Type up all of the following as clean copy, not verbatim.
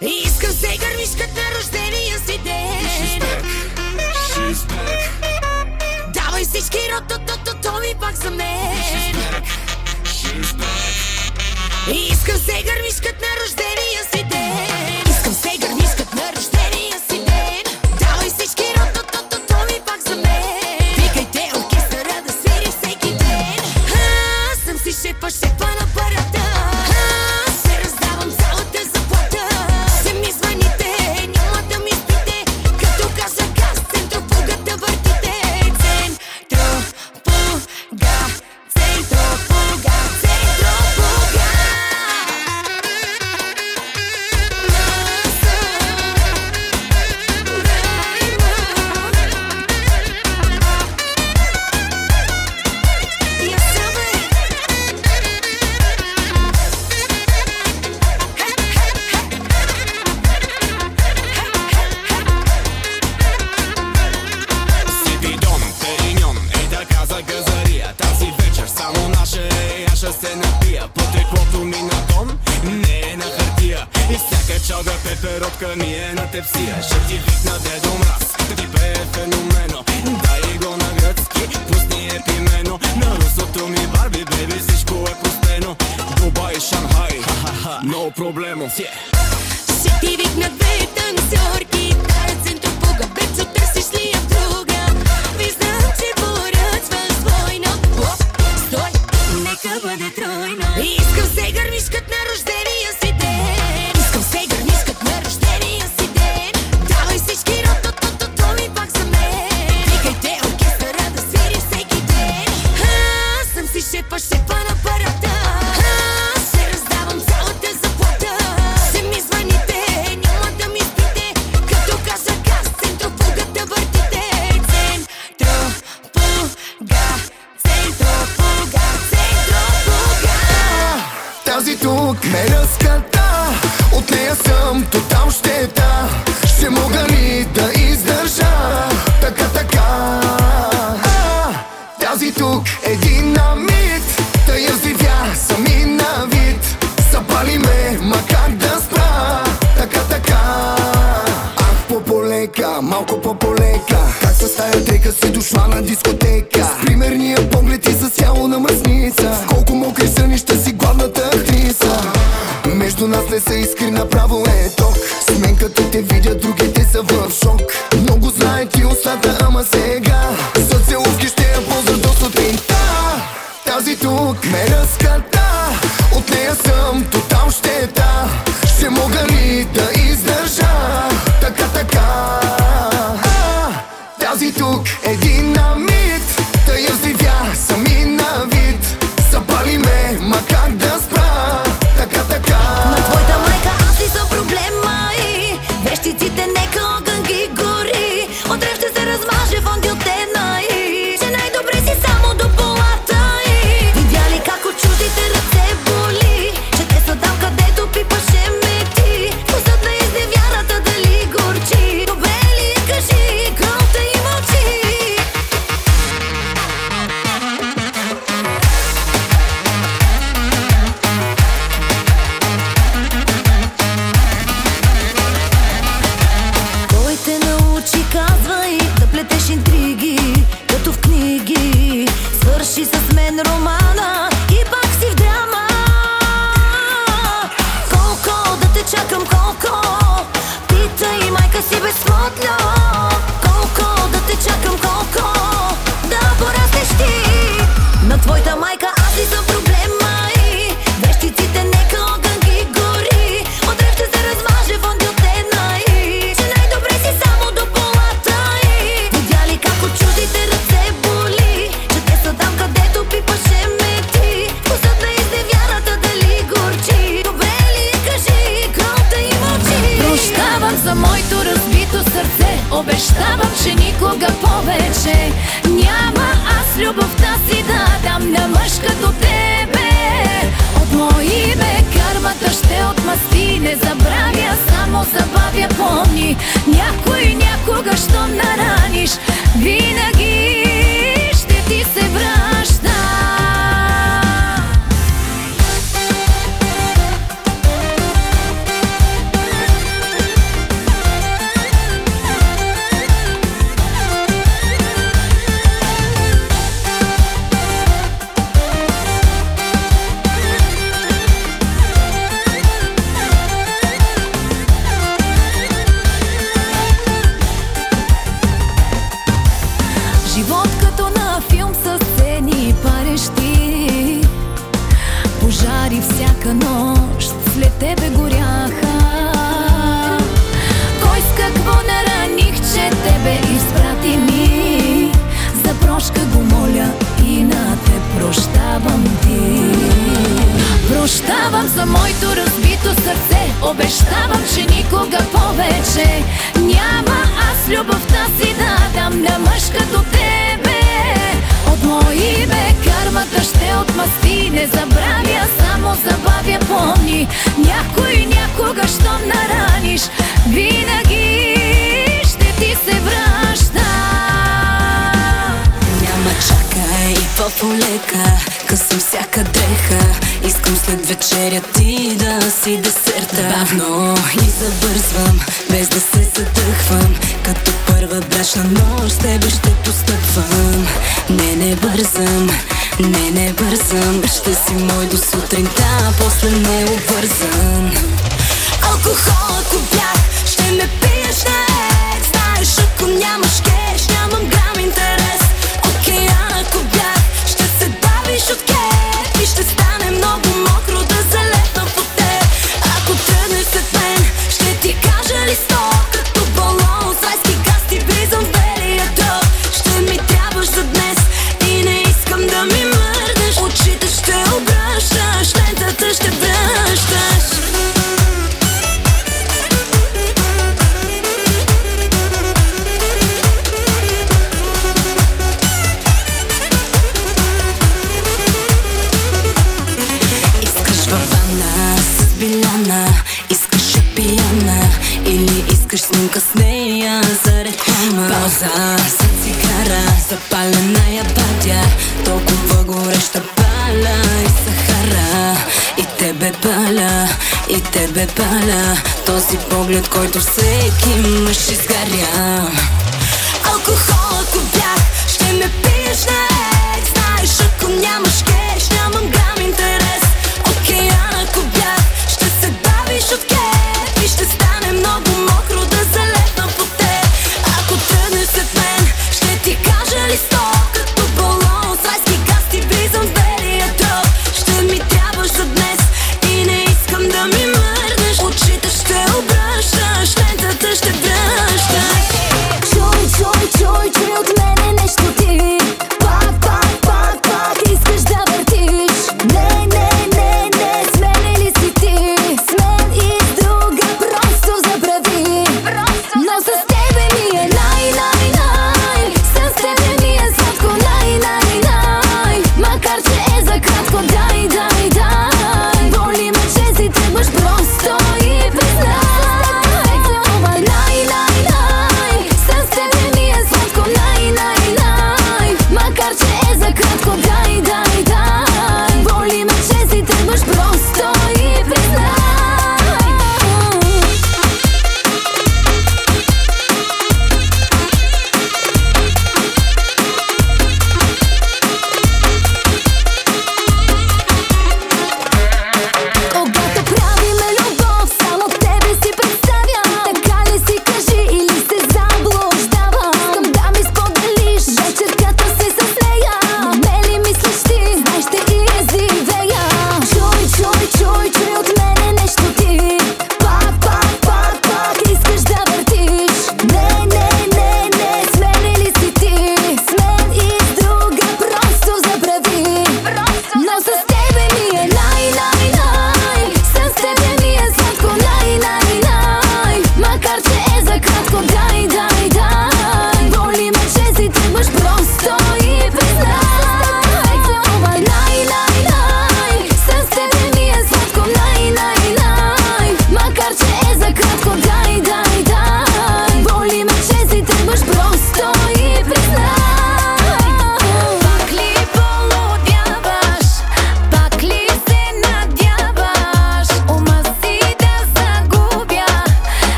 Искам се гърмишката рождения си ден. She's back. She's back. Давай всички рото ми пак за мен. She's back. She's back. Искам се гърмишката на рождения си ден. Искам се гърмишката на рождения си ден. Давай всички рото ми пак за мен. Викайте оркестъра да свири всеки ден. Аз съм си шепа на парата. Се напия, потеклото ми на дом не е на хартия. И всяка чалга пеперотка ми е на тепсия. Ще ти викна дедо мраз, да ти пее феномено. Дай го на гръцки, пусни е пимено. На русото ми барби, беби, всичко е пустено. Дубай, Шанхай, ха-ха-ха, но проблемо. Ще ти викна две танцорки, тая центропуга, бецо търсиш ли я в друга? Ви знам, че поръчваш двойно. Стой! Нека бъде тройно. Искам се гърмишкът на рождения си ден. Искам се гърмишкът на рождения си ден. Давай всички рото ми пак за мен. Викайте оркестъра да свири всеки ден. Аз съм си шепа на парата. Аз ще раздавам цялата заплата. Ще ми звъните, няма да ми спите. Като кажа газ, центропугата въртите. Центропуга, центропуга. Тази тук ме разката, от нея съм тотал щета. Ще мога ли да издържа, така? Тази тук е динамит, да я взивя сами на вид. Запали ме, макар да спра, така. Ах, по-полека, малко по-полека. Как с тая трека си дошла на дискотека? С примерния поглед и засяло на мръсница. С колко мокри съни ще си гладната актриса. Между нас не са искри, направо е ток. С мен като те видят, другите са в шок. Много знае ти устата, ама сега за целувки ще я ползваш до сутринта. Тази тук ме разката, от нея съм тотал щета. Ще мога ли да издържа, така? Тази тук е динамит, да я взривя сами на вид. Запали ме, ма как да спра, така. На твоята майка аз ли съм проблема и вещиците нека огън ги гори. Утре ще се размаже вън дютена и че най-добре си само до полата и видя ли как от чуждите ръце боли, че те са там където пипаше ме ти. Вкусът на изневярата дали горчи, добре ли кажи громта и мълчи. Кой те научи, казвай, да плетеш интриги, като в книги. Свърши с мен романа и пак си в драма. Колко да те чакам, колко? Питай майка си безплатно. Колко да те чакам, колко? Да порастеш ти. На твоята майка аз ли съм проблема и вещиците нека огън ги гори. Утре ще се размаже вън дютена и че най-добре си само до полата и видя ли как от чуждите ръце боли, че те са там където пипаше ме ти. Вкусът на изневярата дали горчи, добре ли кажи громта и мълчи. Прощавам за моето разбито сърце, обещавам, че никога повече няма аз любовта си да дам на мъж като тебе. От мое име кармата ще отмъсти, не забравя, само забавя, помни. Някога, що нараниш, винаги ще ти се връща. всяка нощ след тебе горяха. Кой с какво нараних, че тебе изпрати ми? За прошка го моля и на те прощавам ти. Прощавам за моето разбито сърце, обещавам, че никога повече няма аз любовта си да дам на мъж като тебе. От мое име кармата ще отмъсти, не забравя, само забавя, помни, някой някога, щом нараниш, винаги ще ти се връща. Няма чакай и по-полека, късам всяка дреха, искам след вечеря ти да си десерта. Бавно и забързвам, без да се задъхвам, като първа брачна нощ с тебе ще постъпвам. Не бързам, ще си мой до сутринта, после не обвързам. Алкохол ако бях, ще ме пиеш наред, знаеш, ако нямаш кеш, нямам грам интерес. Океан ако бях, ще се бавиш от кеш и ще стане много мокро да залепна по теб. Ако тръгнеш след мен, ще ти кажа ли сто, като балон с айски газ ти близам белия дроб. Ще ми трябваш за днес и не искам да ми мърдеш. Очите ще обръщаш, лентата ще връщаш. Искаш снимка с нея за реклама, пауза за цигара, запалена я бадя, толкова гореща паля и сахара. И тебе паля, този поглед, който всеки мъж изгаря. Алкохол ако бях, ще ме пиеш наред, знаеш, ако нямаш кеш, нямам грам интерес. Океан ако бях, ще се бавиш от кеш и ще стане много мокро да залепна по теб. Ако тръгнеш след мен, ще ти кажа ли сто, като балон с айски газ ти близам белия дроб. Ще ми трябваш за днес и не искам да ми мърдеш. Очите ще обръщаш, лентата ще връщаш. Чуй от мене нещо ти, пак искаш да бъдеш.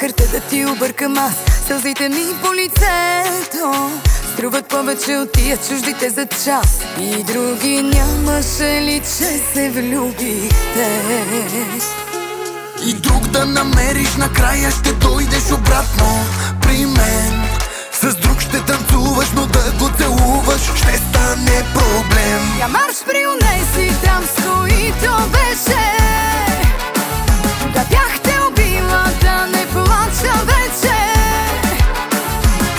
захарта да ти объркам аз. Сълзите ми по лицето струват повече от тия чуждите за час. И други нямаше ли, че се влюбите? И друг да намериш, накрая ще дойдеш обратно при мен. С друг ще танцуваш, но да го целуваш ще стане проблем. Я марш при унеси там, с които беше. Да бях те убила, да не плача вече.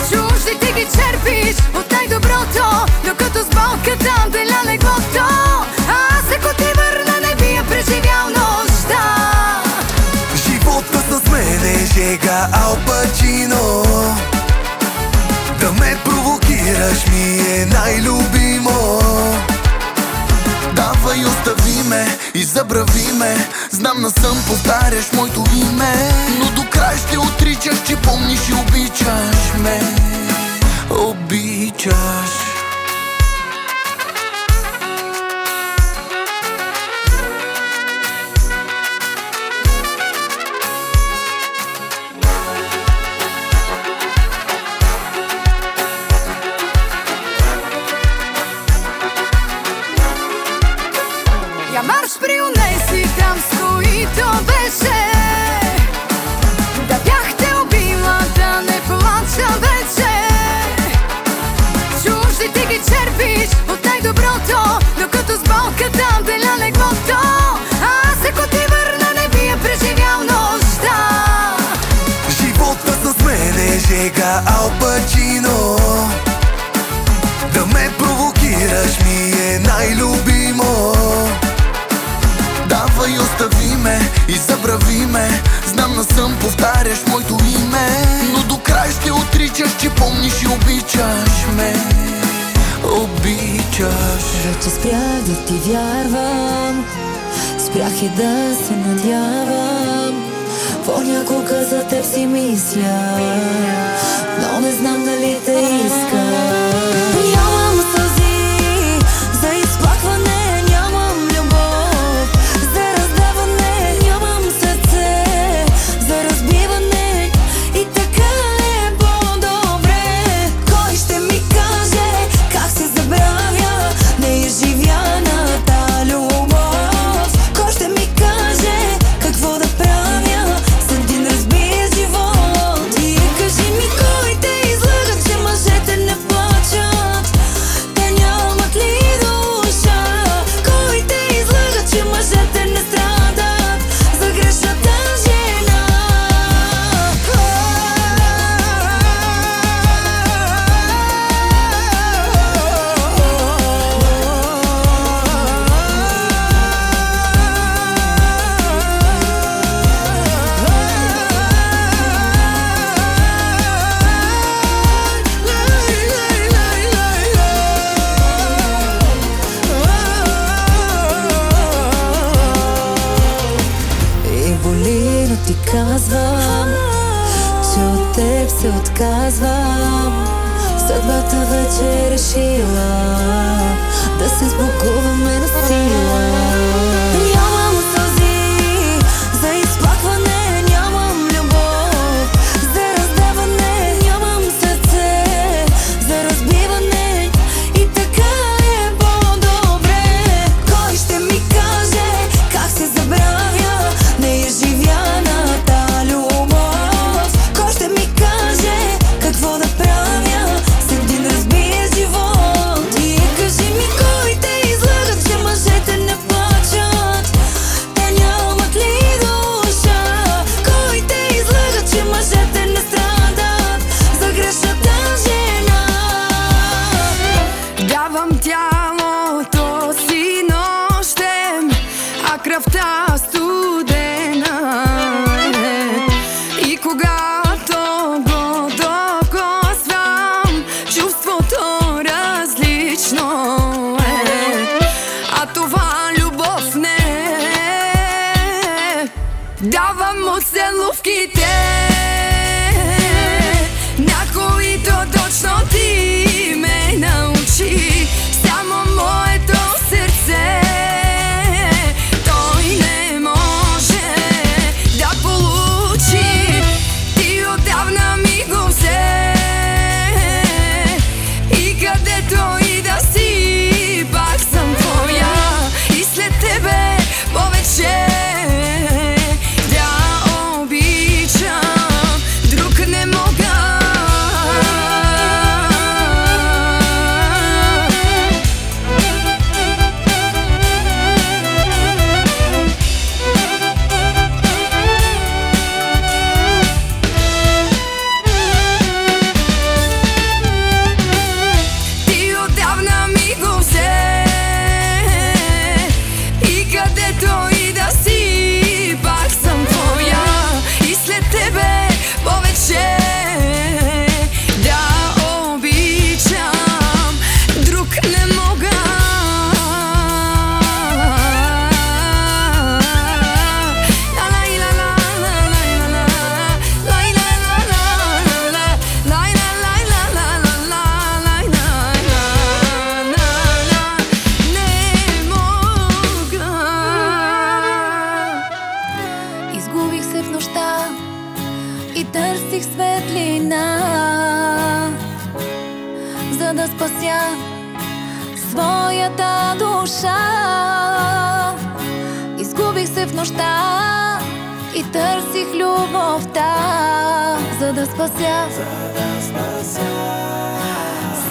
Чуждите ги черпиш от най-доброто, докато с болка там деля леглото. Аз ако ти върна, не би я преживял нощта. Живота с мен е жега, Ал Пачино. Да ме провокираш ми е най-любимо. Давай, остави ме и забрави ме. Знам насъм повтаряш моето име, но до край ще отричаш, че помниш и обичаш ме. Обичаш. Марш при унеси там, с които беше. Да бях те убила, да не плача вече. Чуждите ги черпиш от най-доброто, докато с болка там деля леглото. Аз ако ти върна, не би я преживял нощта. Живота с мен е жега, Ал Пачино. Да ме провокираш ми е най-любимо. Давай, остави ме и забрави ме. Знам насъм повтаряш моето име, но до край ще отричаш, че помниш и обичаш ме. Обичаш. Вече спрях да ти вярвам, спрях и да се надявам. Понякога за теб си мисля, но не знам дали те искам. Ти казвам, че от теб се отказвам. Съдбата вече е решила да се сбукуваме на сила. Кръвта студена е. И когато го докосвам, чувството различно е. А това любов не е. Давам му целувките, на които точно ти ме научи. Само моето сърце той не може да получи. душа. Изгубих се в нощта и търсих любовта, за да спася,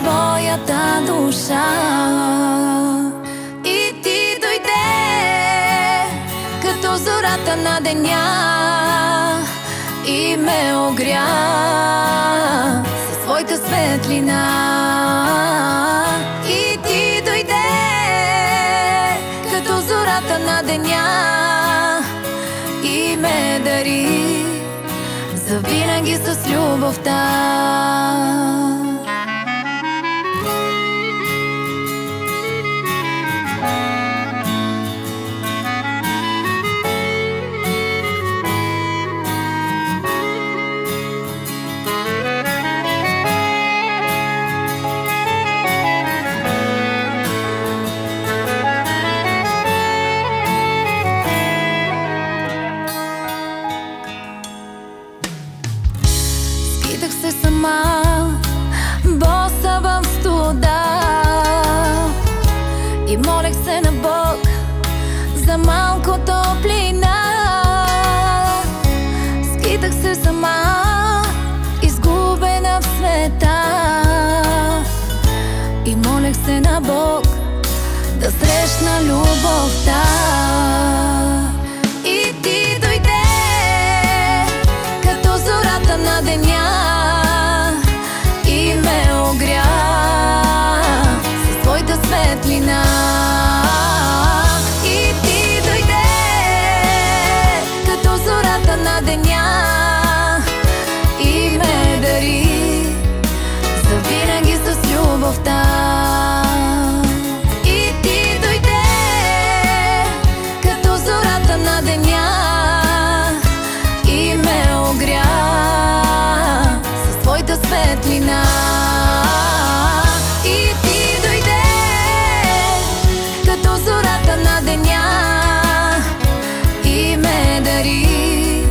своята душа. И ти дойде като зората на деня и ме огря със своята светлина. И ти дойде като зората на деня и ме дари завинаги с любовта. Скитах се сама, боса в студа, и молех се на Бог за малко топлина. Скитах се сама, изгубена в света, и молех се на Бог да срещна любовта. И ти дойде като зората на деня и ме огря със твоята светлина. И ти дойде като зората на деня и ме дари завинаги с любовта. И ти дойде като зората на деня и ме огря със твоята светлина. И ти дойде като зората на деня и ме дари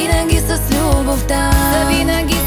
завинаги с любовта. Завинаги